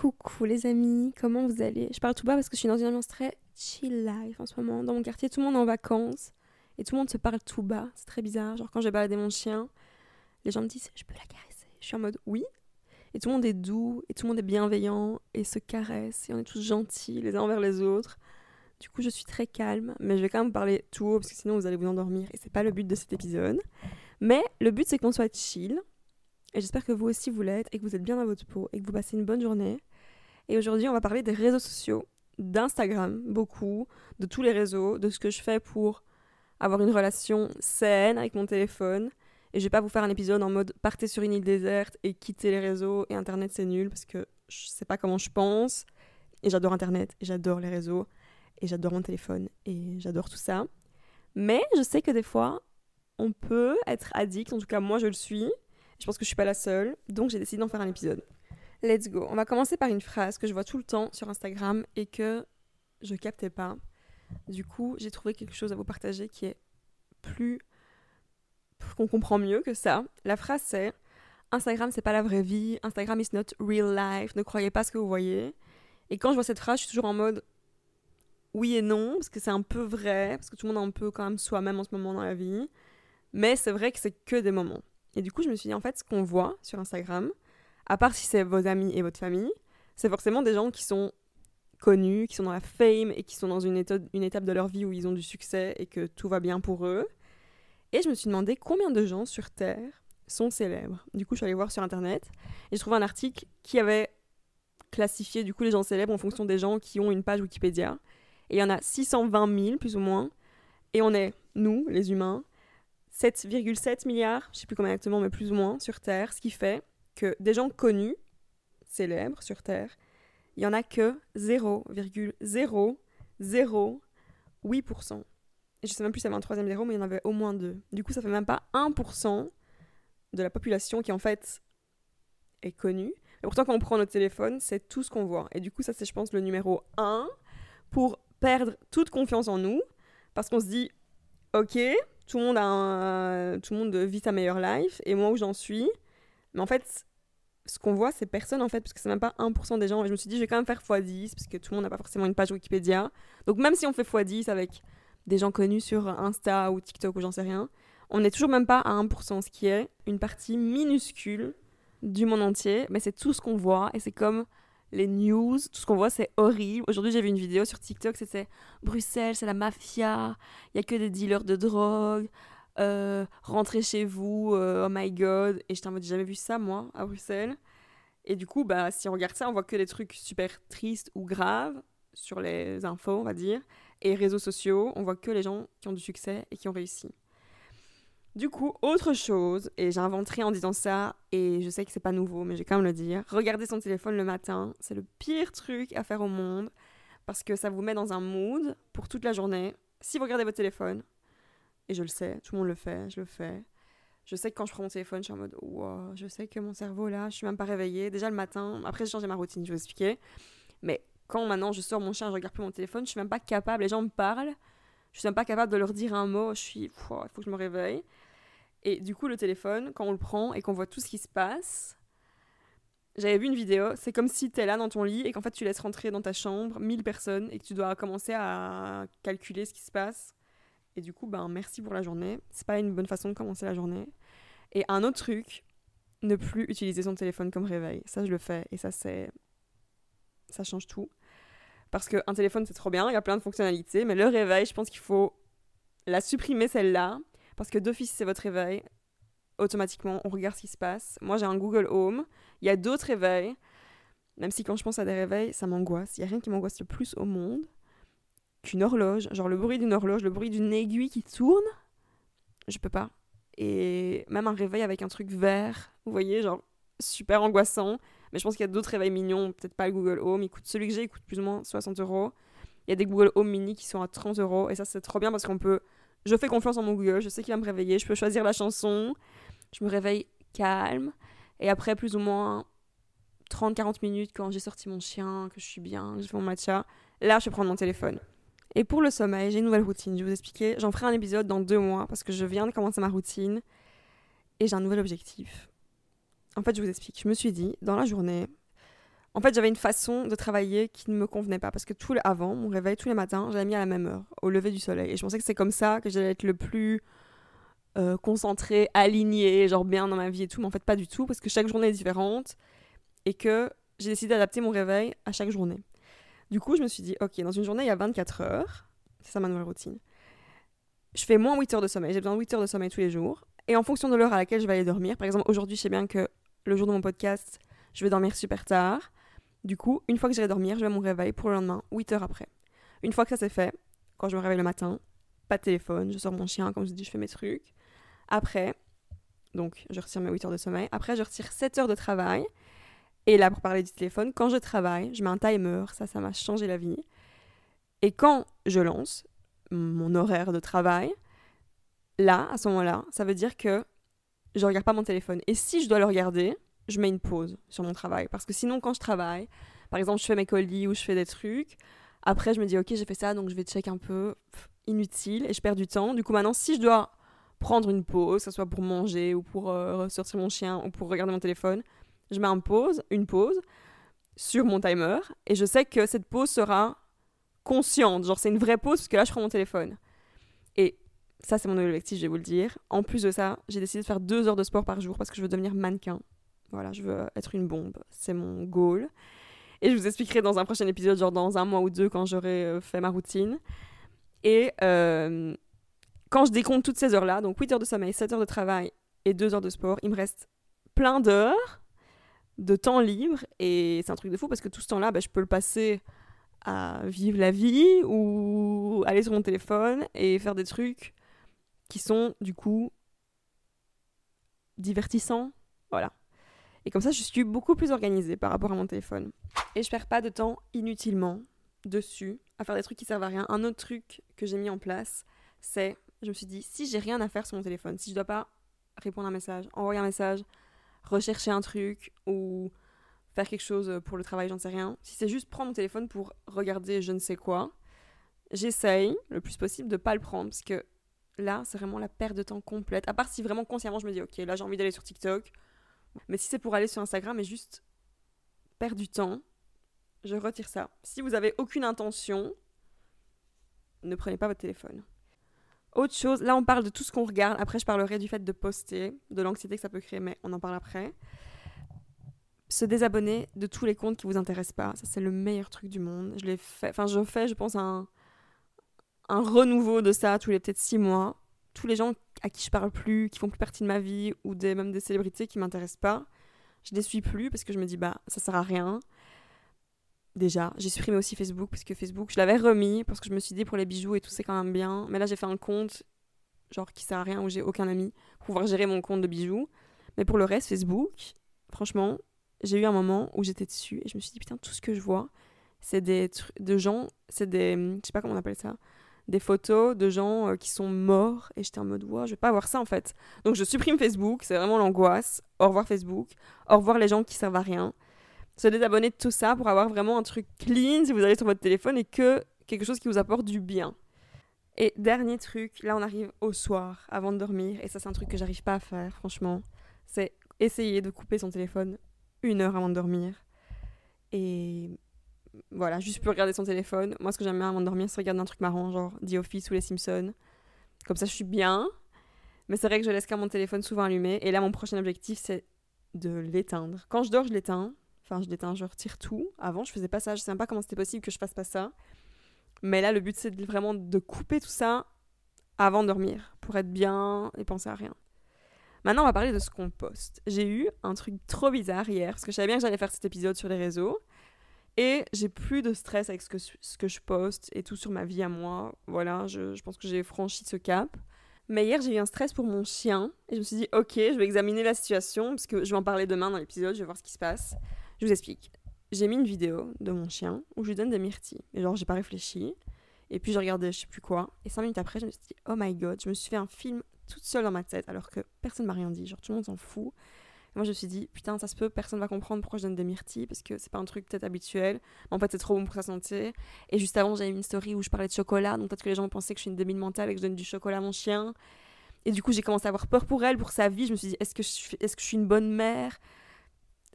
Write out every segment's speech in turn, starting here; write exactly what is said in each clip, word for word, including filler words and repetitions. Coucou les amis, comment vous allez? Je parle tout bas parce que je suis dans une ambiance très chill life en ce moment. Dans mon quartier, tout le monde est en vacances et tout le monde se parle tout bas. C'est très bizarre. Genre quand j'ai baladé mon chien, les gens me disent « je peux la caresser ?» Je suis en mode « oui ». Et tout le monde est doux et tout le monde est bienveillant et se caresse et on est tous gentils les uns envers les autres. Du coup, je suis très calme, mais je vais quand même parler tout haut parce que sinon vous allez vous endormir et c'est pas le but de cet épisode. Mais le but, c'est qu'on soit chill. Et j'espère que vous aussi vous l'êtes et que vous êtes bien dans votre peau et que vous passez une bonne journée. Et aujourd'hui, on va parler des réseaux sociaux, d'Instagram, beaucoup, de tous les réseaux, de ce que je fais pour avoir une relation saine avec mon téléphone. Et je vais pas vous faire un épisode en mode partez sur une île déserte et quittez les réseaux et Internet c'est nul parce que je sais pas comment je pense. Et j'adore Internet, et j'adore les réseaux, et j'adore mon téléphone, et j'adore tout ça. Mais je sais que des fois, on peut être addict, en tout cas moi je le suis. Je pense que je suis pas la seule, donc j'ai décidé d'en faire un épisode. Let's go. On va commencer par une phrase que je vois tout le temps sur Instagram et que je captais pas. Du coup, j'ai trouvé quelque chose à vous partager qui est plus... qu'on comprend mieux que ça. La phrase c'est « Instagram, c'est pas la vraie vie. Instagram is not real life. Ne croyez pas ce que vous voyez. » Et quand je vois cette phrase, je suis toujours en mode « oui et non » parce que c'est un peu vrai, parce que tout le monde est un peu quand même soi-même en ce moment dans la vie. Mais c'est vrai que c'est que des moments. Et du coup, je me suis dit, en fait, ce qu'on voit sur Instagram, à part si c'est vos amis et votre famille, c'est forcément des gens qui sont connus, qui sont dans la fame et qui sont dans une, éto- une étape de leur vie où ils ont du succès et que tout va bien pour eux. Et je me suis demandé combien de gens sur Terre sont célèbres. Du coup, je suis allée voir sur Internet et j'ai trouvé un article qui avait classifié du coup les gens célèbres en fonction des gens qui ont une page Wikipédia. Et il y en a six cent vingt mille plus ou moins. Et on est, nous, les humains, sept virgule sept milliards, je ne sais plus combien exactement, mais plus ou moins, sur Terre, ce qui fait que des gens connus, célèbres, sur Terre, il n'y en a que zéro virgule zéro zéro huit pour cent. Et je ne sais même plus si ça avait un troisième zéro, mais il y en avait au moins deux. Du coup, ça ne fait même pas un pour cent de la population qui, en fait, est connue. Et pourtant, quand on prend notre téléphone, c'est tout ce qu'on voit. Et du coup, ça, c'est, je pense, le numéro un pour perdre toute confiance en nous, parce qu'on se dit « ok ». Tout le monde a un, tout le monde vit sa meilleure life, et moi où j'en suis. Mais en fait, ce qu'on voit, c'est personne, en fait, parce que c'est même pas un pour cent des gens. Et je me suis dit, je vais quand même faire fois dix, parce que tout le monde n'a pas forcément une page Wikipédia. Donc même si on fait fois dix avec des gens connus sur Insta ou TikTok ou j'en sais rien, on n'est toujours même pas à un pour cent, ce qui est une partie minuscule du monde entier. Mais c'est tout ce qu'on voit, et c'est comme... les news, tout ce qu'on voit, c'est horrible. Aujourd'hui, j'ai vu une vidéo sur TikTok, c'était « Bruxelles, c'est la mafia, il n'y a que des dealers de drogue, euh, rentrez chez vous, euh, oh my god ». Et j'étais en mode « j'ai jamais vu ça, moi, à Bruxelles ». Et du coup, bah, si on regarde ça, on voit que des trucs super tristes ou graves sur les infos, on va dire, et réseaux sociaux, on voit que les gens qui ont du succès et qui ont réussi. Du coup, autre chose, et j'inventerai en disant ça, et je sais que c'est pas nouveau, mais je vais quand même le dire. Regarder son téléphone le matin, c'est le pire truc à faire au monde, parce que ça vous met dans un mood pour toute la journée. Si vous regardez votre téléphone, et je le sais, tout le monde le fait, je le fais. Je sais que quand je prends mon téléphone, je suis en mode « wow », je sais que mon cerveau là, je suis même pas réveillée. Déjà le matin, après j'ai changé ma routine, je vais vous expliquer. Mais quand maintenant je sors mon chien, je regarde plus mon téléphone, je suis même pas capable, les gens me parlent. Je suis même pas capable de leur dire un mot, je suis, il faut que je me réveille. Et du coup, le téléphone, quand on le prend et qu'on voit tout ce qui se passe, j'avais vu une vidéo, c'est comme si t'es là dans ton lit et qu'en fait tu laisses rentrer dans ta chambre mille personnes et que tu dois commencer à calculer ce qui se passe. Et du coup, ben merci pour la journée, c'est pas une bonne façon de commencer la journée. Et un autre truc, ne plus utiliser son téléphone comme réveil. Ça, je le fais et ça, c'est... ça change tout. Parce qu'un téléphone, c'est trop bien, il y a plein de fonctionnalités, mais le réveil, je pense qu'il faut la supprimer, celle-là, parce que d'office, c'est votre réveil. Automatiquement, on regarde ce qui se passe. Moi, j'ai un Google Home, il y a d'autres réveils, même si quand je pense à des réveils, ça m'angoisse. Il n'y a rien qui m'angoisse le plus au monde qu'une horloge, genre le bruit d'une horloge, le bruit d'une aiguille qui tourne, je peux pas. Et même un réveil avec un truc vert, vous voyez, genre super angoissant. Mais je pense qu'il y a d'autres réveils mignons, peut-être pas le Google Home. Il coûte, celui que j'ai, il coûte plus ou moins soixante euros. Il y a des Google Home mini qui sont à trente euros. Et ça, c'est trop bien parce qu'on peut... Je fais confiance en mon Google, je sais qu'il va me réveiller. Je peux choisir la chanson. Je me réveille calme. Et après, plus ou moins trente à quarante minutes, quand j'ai sorti mon chien, que je suis bien, que j'ai fait mon matcha, là, je vais prendre mon téléphone. Et pour le sommeil, j'ai une nouvelle routine. Je vais vous expliquer. J'en ferai un épisode dans deux mois parce que je viens de commencer ma routine. Et j'ai un nouvel objectif. En fait, je vous explique. Je me suis dit, dans la journée, En fait, j'avais une façon de travailler qui ne me convenait pas parce que tout le, avant, mon réveil tous les matins, j'avais mis à la même heure, au lever du soleil. Et je pensais que c'est comme ça que j'allais être le plus euh, concentrée, alignée, genre bien dans ma vie et tout. Mais en fait, pas du tout parce que chaque journée est différente et que j'ai décidé d'adapter mon réveil à chaque journée. Du coup, je me suis dit, ok, dans une journée, il y a vingt-quatre heures. C'est ça ma nouvelle routine. Je fais moins huit heures de sommeil. J'ai besoin de huit heures de sommeil tous les jours. Et en fonction de l'heure à laquelle je vais aller dormir, par exemple, aujourd'hui, je sais bien que le jour de mon podcast, je vais dormir super tard. Du coup, une fois que j'irai dormir, je vais à mon réveil pour le lendemain, huit heures après. Une fois que ça c'est fait, quand je me réveille le matin, pas de téléphone, je sors mon chien, comme je dis, je fais mes trucs. Après, donc je retire mes huit heures de sommeil. Après, je retire sept heures de travail. Et là, pour parler du téléphone, quand je travaille, je mets un timer. Ça, ça m'a changé la vie. Et quand je lance mon horaire de travail, là, à ce moment-là, ça veut dire que je ne regarde pas mon téléphone. Et si je dois le regarder, je mets une pause sur mon travail. Parce que sinon, quand je travaille, par exemple, je fais mes colis ou je fais des trucs, après, je me dis, ok, j'ai fait ça, donc je vais check un peu, pff, inutile, et je perds du temps. Du coup, maintenant, si je dois prendre une pause, que ce soit pour manger ou pour euh, sortir mon chien ou pour regarder mon téléphone, je mets une pause, une pause sur mon timer, et je sais que cette pause sera consciente. Genre, c'est une vraie pause, parce que là, je prends mon téléphone. Et ça, c'est mon objectif, je vais vous le dire. En plus de ça, j'ai décidé de faire deux heures de sport par jour, parce que je veux devenir mannequin. Voilà, je veux être une bombe, c'est mon goal. Et je vous expliquerai dans un prochain épisode, genre dans un mois ou deux, quand j'aurai fait ma routine. Et euh, quand je décompte toutes ces heures-là, donc huit heures de sommeil, sept heures de travail et deux heures de sport, il me reste plein d'heures de temps libre. Et c'est un truc de fou parce que tout ce temps-là, bah, je peux le passer à vivre la vie ou aller sur mon téléphone et faire des trucs qui sont du coup divertissants. Voilà. Et comme ça, je suis beaucoup plus organisée par rapport à mon téléphone. Et je perds pas de temps inutilement dessus, à faire des trucs qui servent à rien. Un autre truc que j'ai mis en place, c'est, je me suis dit, si j'ai rien à faire sur mon téléphone, si je dois pas répondre à un message, envoyer un message, rechercher un truc ou faire quelque chose pour le travail, j'en sais rien. Si c'est juste prendre mon téléphone pour regarder je ne sais quoi, j'essaye le plus possible de pas le prendre parce que là, c'est vraiment la perte de temps complète. À part si vraiment consciemment, je me dis, ok, là, j'ai envie d'aller sur TikTok. Mais si c'est pour aller sur Instagram et juste perdre du temps, je retire ça. Si vous n'avez aucune intention, ne prenez pas votre téléphone. Autre chose, là on parle de tout ce qu'on regarde. Après je parlerai du fait de poster, de l'anxiété que ça peut créer, mais on en parle après. Se désabonner de tous les comptes qui ne vous intéressent pas. Ça c'est le meilleur truc du monde. Je l'ai fait, enfin je fais je pense un, un renouveau de ça tous les peut-être six mois. Tous les gens à qui je parle plus, qui font plus partie de ma vie, ou des, même des célébrités qui m'intéressent pas, je les suis plus parce que je me dis bah ça sert à rien. Déjà, j'ai supprimé aussi Facebook parce que Facebook, je l'avais remis parce que je me suis dit pour les bijoux et tout c'est quand même bien, mais là j'ai fait un compte genre qui sert à rien où j'ai aucun ami pour pouvoir gérer mon compte de bijoux, mais pour le reste Facebook, franchement, j'ai eu un moment où j'étais dessus et je me suis dit putain tout ce que je vois, c'est des tru- de gens, c'est des je sais pas comment on appelle ça. Des photos de gens qui sont morts et j'étais en mode wow, je vais pas avoir ça en fait. Donc je supprime Facebook, c'est vraiment l'angoisse. Au revoir Facebook, au revoir les gens qui servent à rien. Se désabonner de tout ça pour avoir vraiment un truc clean si vous allez sur votre téléphone et que quelque chose qui vous apporte du bien. Et dernier truc, là on arrive au soir avant de dormir et ça c'est un truc que j'arrive pas à faire franchement, c'est essayer de couper son téléphone une heure avant de dormir. Et voilà, juste pour regarder son téléphone. Moi, ce que j'aime bien avant de dormir, c'est regarder un truc marrant, genre The Office ou Les Simpsons. Comme ça, je suis bien. Mais c'est vrai que je laisse quand même mon téléphone souvent allumé. Et là, mon prochain objectif, c'est de l'éteindre. Quand je dors, je l'éteins. Enfin, je l'éteins, je retire tout. Avant, je faisais pas ça. Je sais même pas comment c'était possible que je fasse pas ça. Mais là, le but, c'est vraiment de couper tout ça avant de dormir, pour être bien et penser à rien. Maintenant, on va parler de ce qu'on poste. J'ai eu un truc trop bizarre hier, parce que je savais bien que j'allais faire cet épisode sur les réseaux. Et j'ai plus de stress avec ce que, ce que je poste et tout sur ma vie à moi. Voilà, je, je pense que j'ai franchi ce cap. Mais hier, j'ai eu un stress pour mon chien. Et je me suis dit, ok, je vais examiner la situation parce que je vais en parler demain dans l'épisode, je vais voir ce qui se passe. Je vous explique. J'ai mis une vidéo de mon chien où je lui donne des myrtilles. Et genre, j'ai pas réfléchi. Et puis, je regardais je sais plus quoi. Et cinq minutes après, je me suis dit, oh my god, je me suis fait un film toute seule dans ma tête alors que personne m'a rien dit. Genre, tout le monde s'en fout. Moi, je me suis dit, putain, ça se peut, personne va comprendre pourquoi je donne des myrtilles, parce que c'est pas un truc peut-être habituel. En fait, c'est trop bon pour sa santé. Et juste avant, j'avais une story où je parlais de chocolat, donc peut-être que les gens pensaient que je suis une débile mentale et que je donne du chocolat à mon chien. Et du coup, j'ai commencé à avoir peur pour elle, pour sa vie. Je me suis dit, est-ce que je suis, est-ce que je suis une bonne mère ?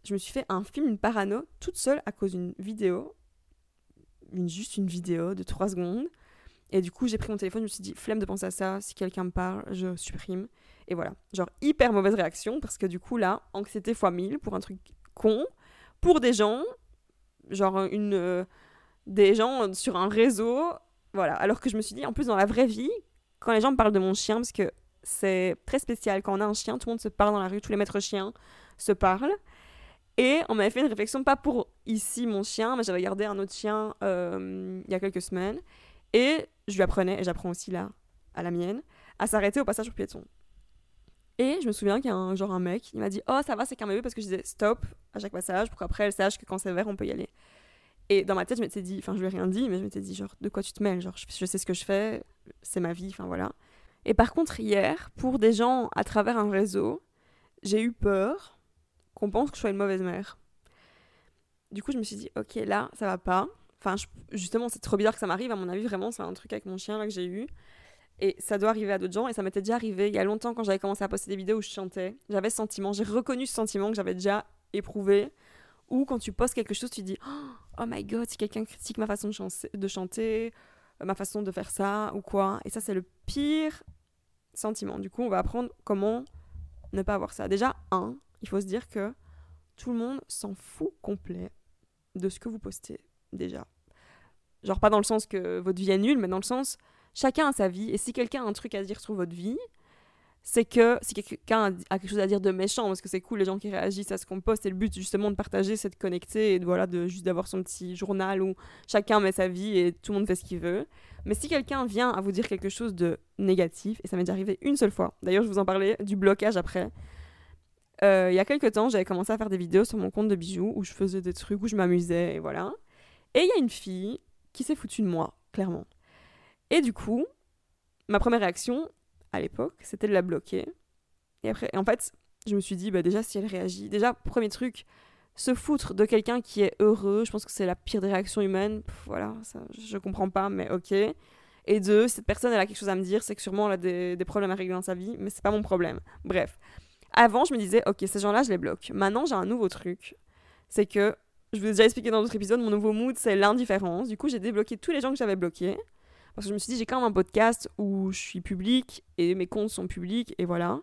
je me suis fait un film, une parano, toute seule à cause d'une vidéo, une, juste une vidéo de trois secondes. Et du coup, j'ai pris mon téléphone, je me suis dit, flemme de penser à ça, si quelqu'un me parle, je supprime. Et voilà, genre hyper mauvaise réaction, parce que du coup, là, anxiété fois mille pour un truc con, pour des gens, genre une, euh, des gens sur un réseau, voilà. Alors que je me suis dit, en plus, dans la vraie vie, quand les gens me parlent de mon chien, parce que c'est très spécial, quand on a un chien, tout le monde se parle dans la rue, tous les maîtres chiens se parlent. Et on m'avait fait une réflexion, pas pour ici mon chien, mais j'avais gardé un autre chien euh, il y a quelques semaines. Et je lui apprenais, et j'apprends aussi là, à la mienne, à s'arrêter au passage aux piétons. Et je me souviens qu'il y a un, genre un mec, il m'a dit « Oh, ça va, c'est qu'un bébé » parce que je disais « Stop » à chaque passage pour qu'après elle sache que quand c'est vert, on peut y aller. Et dans ma tête, je m'étais dit, enfin je lui ai rien dit, mais je m'étais dit genre « De quoi tu te mêles ?» Genre je, je sais ce que je fais, c'est ma vie, enfin voilà. Et par contre, hier, pour des gens à travers un réseau, j'ai eu peur qu'on pense que je sois une mauvaise mère. Du coup, je me suis dit « Ok, là, ça va pas. » Enfin, je, justement, c'est trop bizarre que ça m'arrive. À mon avis, vraiment, c'est un truc avec mon chien là, que j'ai eu. Et ça doit arriver à d'autres gens. Et ça m'était déjà arrivé il y a longtemps quand j'avais commencé à poster des vidéos où je chantais. J'avais ce sentiment. J'ai reconnu ce sentiment que j'avais déjà éprouvé. Ou quand tu postes quelque chose, tu te dis « Oh my God, si quelqu'un critique ma façon de, chancer, de chanter, ma façon de faire ça ou quoi. » Et ça, c'est le pire sentiment. Du coup, on va apprendre comment ne pas avoir ça. Déjà, un, il faut se dire que tout le monde s'en fout complet de ce que vous postez déjà. Genre pas dans le sens que votre vie est nulle, mais dans le sens, chacun a sa vie. Et si quelqu'un a un truc à dire sur votre vie, c'est que si quelqu'un a quelque chose à dire de méchant, parce que c'est cool les gens qui réagissent à ce qu'on poste, et le but justement de partager, c'est de connecter, et de, voilà, de, juste d'avoir son petit journal où chacun met sa vie et tout le monde fait ce qu'il veut. Mais si quelqu'un vient à vous dire quelque chose de négatif, et ça m'est déjà arrivé une seule fois, d'ailleurs je vous en parlais du blocage après, euh, il y a quelques temps j'avais commencé à faire des vidéos sur mon compte de bijoux, où je faisais des trucs, où je m'amusais, et voilà. Et il y a une fille qui s'est foutue de moi, clairement. Et du coup, ma première réaction, à l'époque, c'était de la bloquer. Et après, et en fait, je me suis dit, bah déjà, si elle réagit... Déjà, premier truc, se foutre de quelqu'un qui est heureux, je pense que c'est la pire des réactions humaines. Pff, voilà, ça, je comprends pas, mais ok. Et deux, cette personne, elle a quelque chose à me dire, c'est que sûrement elle a des, des problèmes à régler dans sa vie, mais c'est pas mon problème. Bref. Avant, je me disais, ok, ces gens-là, je les bloque. Maintenant, j'ai un nouveau truc, c'est que... Je vous ai déjà expliqué dans d'autres épisodes, mon nouveau mood, c'est l'indifférence. Du coup, j'ai débloqué tous les gens que j'avais bloqués. Parce que je me suis dit, j'ai quand même un podcast où je suis publique et mes comptes sont publics, et voilà.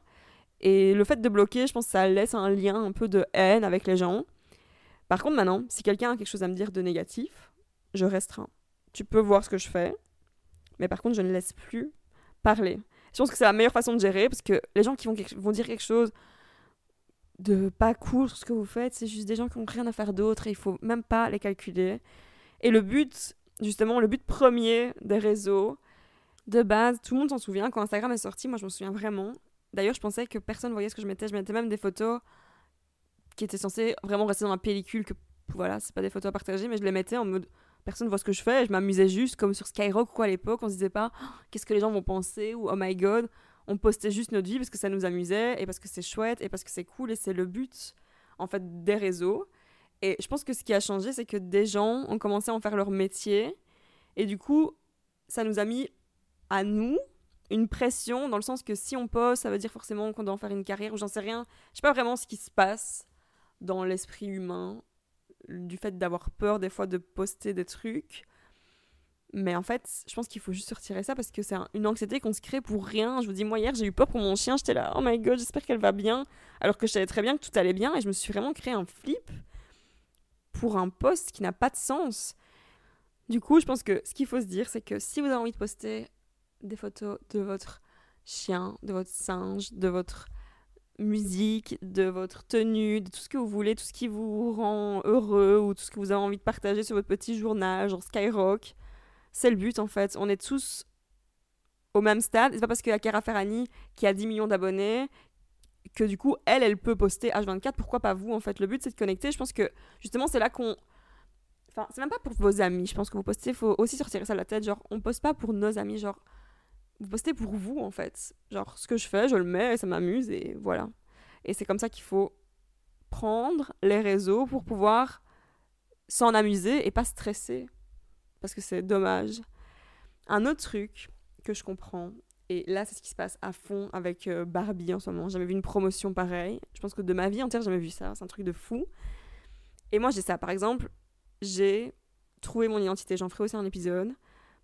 Et le fait de bloquer, je pense que ça laisse un lien un peu de haine avec les gens. Par contre, maintenant, si quelqu'un a quelque chose à me dire de négatif, je restreins. Tu peux voir ce que je fais, mais par contre, je ne laisse plus parler. Je pense que c'est la meilleure façon de gérer, parce que les gens qui vont, quelque... vont dire quelque chose... de pas cool sur ce que vous faites, c'est juste des gens qui n'ont rien à faire d'autre et il faut même pas les calculer. Et le but, justement, le but premier des réseaux, de base, tout le monde s'en souvient, quand Instagram est sorti, moi je m'en souviens vraiment. D'ailleurs, je pensais que personne voyait ce que je mettais, je mettais même des photos qui étaient censées vraiment rester dans la pellicule, que voilà, c'est pas des photos à partager, mais je les mettais en mode, personne voit ce que je fais, et je m'amusais juste, comme sur Skyrock ou à l'époque, on se disait pas, oh, qu'est-ce que les gens vont penser, ou oh my god. On postait juste notre vie parce que ça nous amusait et parce que c'est chouette et parce que c'est cool et c'est le but, en fait, des réseaux. Et je pense que ce qui a changé, c'est que des gens ont commencé à en faire leur métier et du coup, ça nous a mis à nous une pression dans le sens que si on poste, ça veut dire forcément qu'on doit en faire une carrière ou j'en sais rien. Je sais pas vraiment ce qui se passe dans l'esprit humain du fait d'avoir peur des fois de poster des trucs. Mais en fait, je pense qu'il faut juste retirer ça parce que c'est un, une anxiété qu'on se crée pour rien. Je vous dis, moi hier, j'ai eu peur pour mon chien. J'étais là, oh my god, j'espère qu'elle va bien. Alors que je savais très bien que tout allait bien. Et je me suis vraiment créé un flip pour un post qui n'a pas de sens. Du coup, je pense que ce qu'il faut se dire, c'est que si vous avez envie de poster des photos de votre chien, de votre singe, de votre musique, de votre tenue, de tout ce que vous voulez, tout ce qui vous rend heureux ou tout ce que vous avez envie de partager sur votre petit journal, genre Skyrock... C'est le but, en fait. On est tous au même stade. C'est pas parce qu'il y a Cara Ferrani qui a dix millions d'abonnés que, du coup, elle, elle peut poster H vingt-quatre. Pourquoi pas vous, en fait ? Le but, c'est de connecter. Je pense que, justement, c'est là qu'on... Enfin, c'est même pas pour vos amis. Je pense que vous postez, il faut aussi sortir ça de la tête. Genre, on poste pas pour nos amis. Genre, vous postez pour vous, en fait. Genre, ce que je fais, je le mets, ça m'amuse, et voilà. Et c'est comme ça qu'il faut prendre les réseaux pour pouvoir s'en amuser et pas stresser. Parce que c'est dommage. Un autre truc que je comprends Et là, c'est ce qui se passe à fond avec Barbie en ce moment. J'ai jamais vu une promotion pareille. Je pense que de ma vie entière, j'ai jamais vu ça. C'est un truc de fou. Et moi, j'ai ça. Par exemple, j'ai trouvé mon identité. J'en ferai aussi un épisode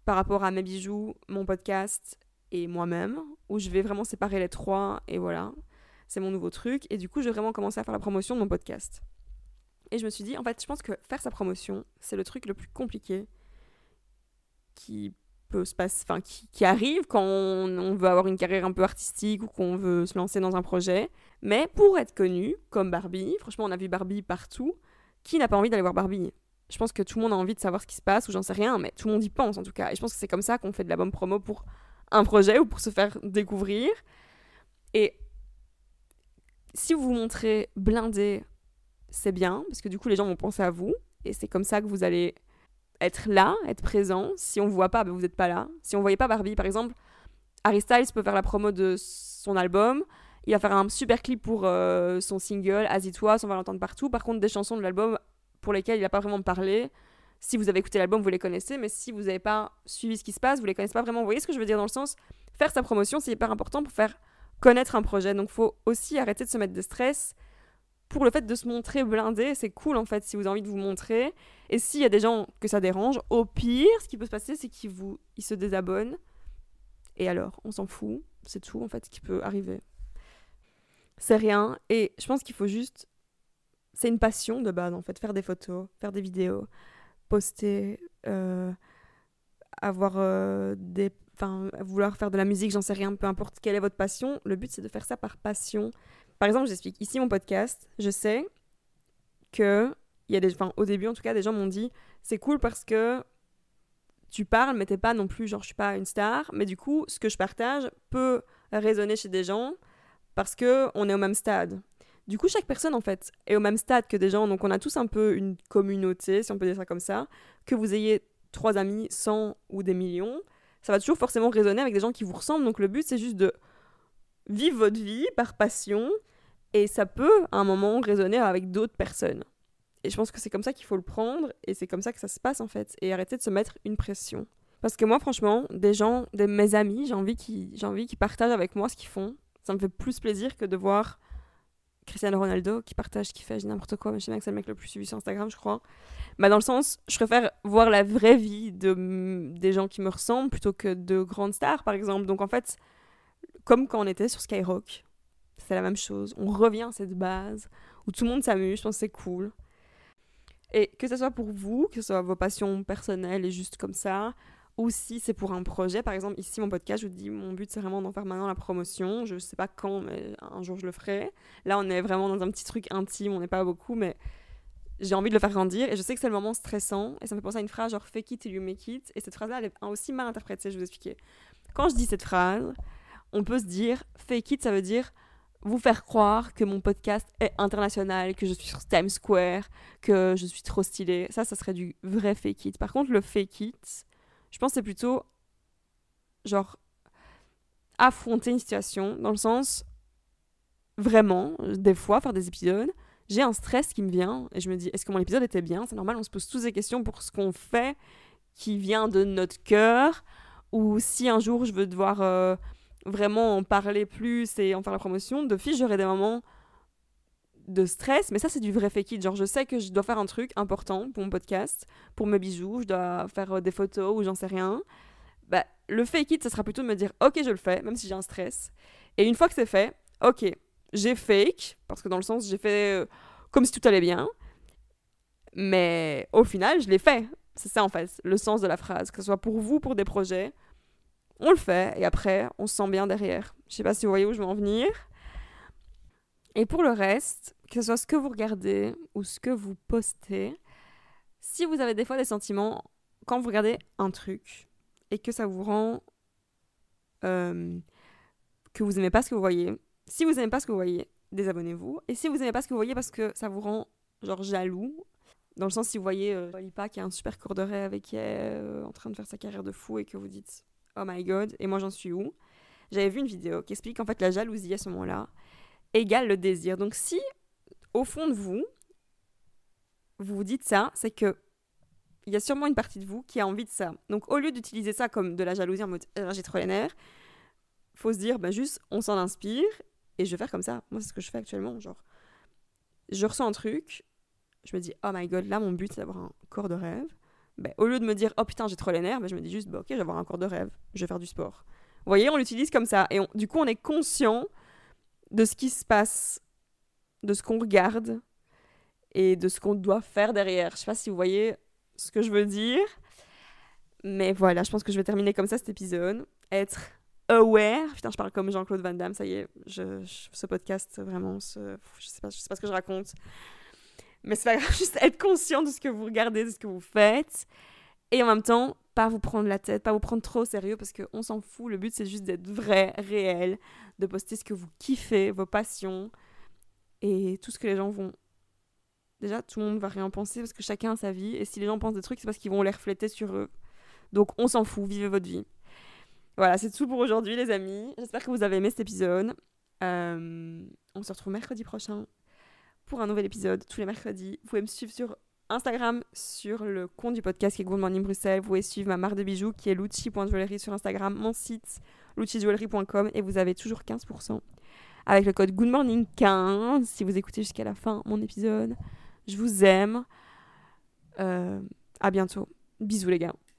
par rapport à mes bijoux, mon podcast et moi-même, où je vais vraiment séparer les trois. Et voilà, c'est mon nouveau truc. Et du coup, j'ai vraiment commencé à faire la promotion de mon podcast. Et je me suis dit, en fait, je pense que faire sa promotion, c'est le truc le plus compliqué qui... peut se passer, enfin, qui, qui arrive quand on, on veut avoir une carrière un peu artistique ou qu'on veut se lancer dans un projet. Mais pour être connu, comme Barbie, franchement, on a vu Barbie partout. Qui n'a pas envie d'aller voir Barbie ? Je pense que tout le monde a envie de savoir ce qui se passe, ou j'en sais rien, mais tout le monde y pense en tout cas. Et je pense que c'est comme ça qu'on fait de la bonne promo pour un projet ou pour se faire découvrir. Et si vous vous montrez blindé, c'est bien, parce que du coup, les gens vont penser à vous. Et c'est comme ça que vous allez... être là, être présent. Si on ne voit pas, ben vous n'êtes pas là. Si on ne voyait pas Barbie, par exemple, Harry Styles peut faire la promo de son album. Il va faire un super clip pour euh, son single, As-y-toi, on va l'entendre partout. Par contre, des chansons de l'album pour lesquelles il n'a pas vraiment parlé, si vous avez écouté l'album, vous les connaissez, mais si vous n'avez pas suivi ce qui se passe, vous ne les connaissez pas vraiment. Vous voyez ce que je veux dire dans le sens, faire sa promotion, c'est hyper important pour faire connaître un projet. Donc, il faut aussi arrêter de se mettre de stress. Pour le fait de se montrer blindé, c'est cool en fait si vous avez envie de vous montrer. Et s'il y a des gens que ça dérange, au pire, ce qui peut se passer, c'est qu'ils vous, ils se désabonnent. Et alors, on s'en fout, c'est tout en fait qui peut arriver. C'est rien. Et je pense qu'il faut juste... C'est une passion de base en fait, faire des photos, faire des vidéos, poster, euh, avoir euh, des... Enfin, vouloir faire de la musique, j'en sais rien, peu importe quelle est votre passion. Le but, c'est de faire ça par passion. Par exemple, j'explique ici mon podcast. Je sais que, il y a des, enfin, au début en tout cas, des gens m'ont dit « C'est cool parce que tu parles, mais t'es pas non plus, genre je suis pas une star. » Mais du coup, ce que je partage peut résonner chez des gens parce qu'on est au même stade. Du coup, chaque personne en fait est au même stade que des gens. Donc on a tous un peu une communauté, si on peut dire ça comme ça. Que vous ayez trois amis, cent ou des millions, ça va toujours forcément résonner avec des gens qui vous ressemblent. Donc le but, c'est juste de... Vive votre vie par passion et ça peut à un moment résonner avec d'autres personnes. Et je pense que c'est comme ça qu'il faut le prendre et c'est comme ça que ça se passe en fait. Et arrêter de se mettre une pression. Parce que moi franchement, des gens, des, mes amis, j'ai envie qu'ils, j'ai envie qu'ils partagent avec moi ce qu'ils font. Ça me fait plus plaisir que de voir Cristiano Ronaldo qui partage ce qu'il fait. Je dis n'importe quoi, mais je sais bien que c'est le mec le plus suivi sur Instagram je crois. Bah dans le sens, je préfère voir la vraie vie de, des gens qui me ressemblent plutôt que de grandes stars par exemple. Donc en fait... Comme quand on était sur Skyrock, c'est la même chose. On revient à cette base où tout le monde s'amuse, je pense que c'est cool. Et que ce soit pour vous, que ce soit vos passions personnelles et juste comme ça, ou si c'est pour un projet, par exemple ici mon podcast, je vous dis mon but c'est vraiment d'en faire maintenant la promotion, je sais pas quand, mais un jour je le ferai. Là on est vraiment dans un petit truc intime, on n'est pas beaucoup, mais j'ai envie de le faire grandir et je sais que c'est le moment stressant et ça me fait penser à une phrase genre fake it till you make it et cette phrase-là elle est aussi mal interprétée, je vais vous expliquer. Quand je dis cette phrase... On peut se dire, fake it, ça veut dire vous faire croire que mon podcast est international, que je suis sur Times Square, que je suis trop stylée. Ça, ça serait du vrai fake it. Par contre, le fake it, je pense que c'est plutôt genre affronter une situation dans le sens vraiment, des fois, faire des épisodes, j'ai un stress qui me vient et je me dis, est-ce que mon épisode était bien ? C'est normal, on se pose tous des questions pour ce qu'on fait qui vient de notre cœur ou si un jour je veux devoir... Euh, vraiment en parler plus et en faire la promotion. De fiche, j'aurais des moments de stress, mais ça, c'est du vrai fake it. Genre, je sais que je dois faire un truc important pour mon podcast, pour mes bijoux, je dois faire des photos ou j'en sais rien. Bah, le fake it, ça sera plutôt de me dire « Ok, je le fais, même si j'ai un stress. » Et une fois que c'est fait, « Ok, j'ai fake, parce que dans le sens, j'ai fait comme si tout allait bien. » Mais au final, je l'ai fait. C'est ça, en fait, le sens de la phrase. Que ce soit pour vous, pour des projets, on le fait et après, on se sent bien derrière. Je sais pas si vous voyez où je veux en venir. Et pour le reste, que ce soit ce que vous regardez ou ce que vous postez, si vous avez des fois des sentiments, quand vous regardez un truc et que ça vous rend... Euh, que vous aimez pas ce que vous voyez, si vous aimez pas ce que vous voyez, désabonnez-vous. Et si vous aimez pas ce que vous voyez parce que ça vous rend genre jaloux... Dans le sens, si vous voyez euh, Lipa qui a un super cours de rêve et qui est euh, en train de faire sa carrière de fou et que vous dites... Oh my god, et moi j'en suis où ? J'avais vu une vidéo qui explique qu'en fait la jalousie à ce moment-là égale le désir. Donc si, au fond de vous, vous vous dites ça, c'est que il y a sûrement une partie de vous qui a envie de ça. Donc au lieu d'utiliser ça comme de la jalousie en mode « j'ai trop les nerfs », faut se dire, ben juste, on s'en inspire et je vais faire comme ça. Moi, c'est ce que je fais actuellement. Genre, je ressens un truc, je me dis, oh my god, là, mon but, c'est d'avoir un corps de rêve. Ben, au lieu de me dire, oh putain, j'ai trop les nerfs, ben, je me dis juste, bah, ok, je vais avoir un corps de rêve, je vais faire du sport. Vous voyez, on l'utilise comme ça. Et on, du coup, on est conscient de ce qui se passe, de ce qu'on regarde et de ce qu'on doit faire derrière. Je sais pas si vous voyez ce que je veux dire. Mais voilà, je pense que je vais terminer comme ça cet épisode. Être aware. Putain, je parle comme Jean-Claude Van Damme, ça y est. Je, je, ce podcast, vraiment, ce, je sais pas, je sais pas ce que je raconte. Mais c'est pas grave, juste être conscient de ce que vous regardez, de ce que vous faites. Et en même temps, pas vous prendre la tête, pas vous prendre trop au sérieux, parce qu'on s'en fout. Le but, c'est juste d'être vrai, réel, de poster ce que vous kiffez, vos passions, et tout ce que les gens vont... Déjà, tout le monde va rien penser, parce que chacun a sa vie. Et si les gens pensent des trucs, c'est parce qu'ils vont les refléter sur eux. Donc, on s'en fout, vivez votre vie. Voilà, c'est tout pour aujourd'hui, les amis. J'espère que vous avez aimé cet épisode. Euh, on se retrouve mercredi prochain pour un nouvel épisode, tous les mercredis. Vous pouvez me suivre sur Instagram, sur le compte du podcast qui est Gourmandine Bruxelles. Vous pouvez suivre ma marque de bijoux qui est lucci point joaillerie sur Instagram, mon site lucci point joaillerie point com, et vous avez toujours quinze pour cent avec le code Gourmandine quinze si vous écoutez jusqu'à la fin mon épisode. Je vous aime. Euh, à bientôt. Bisous les gars.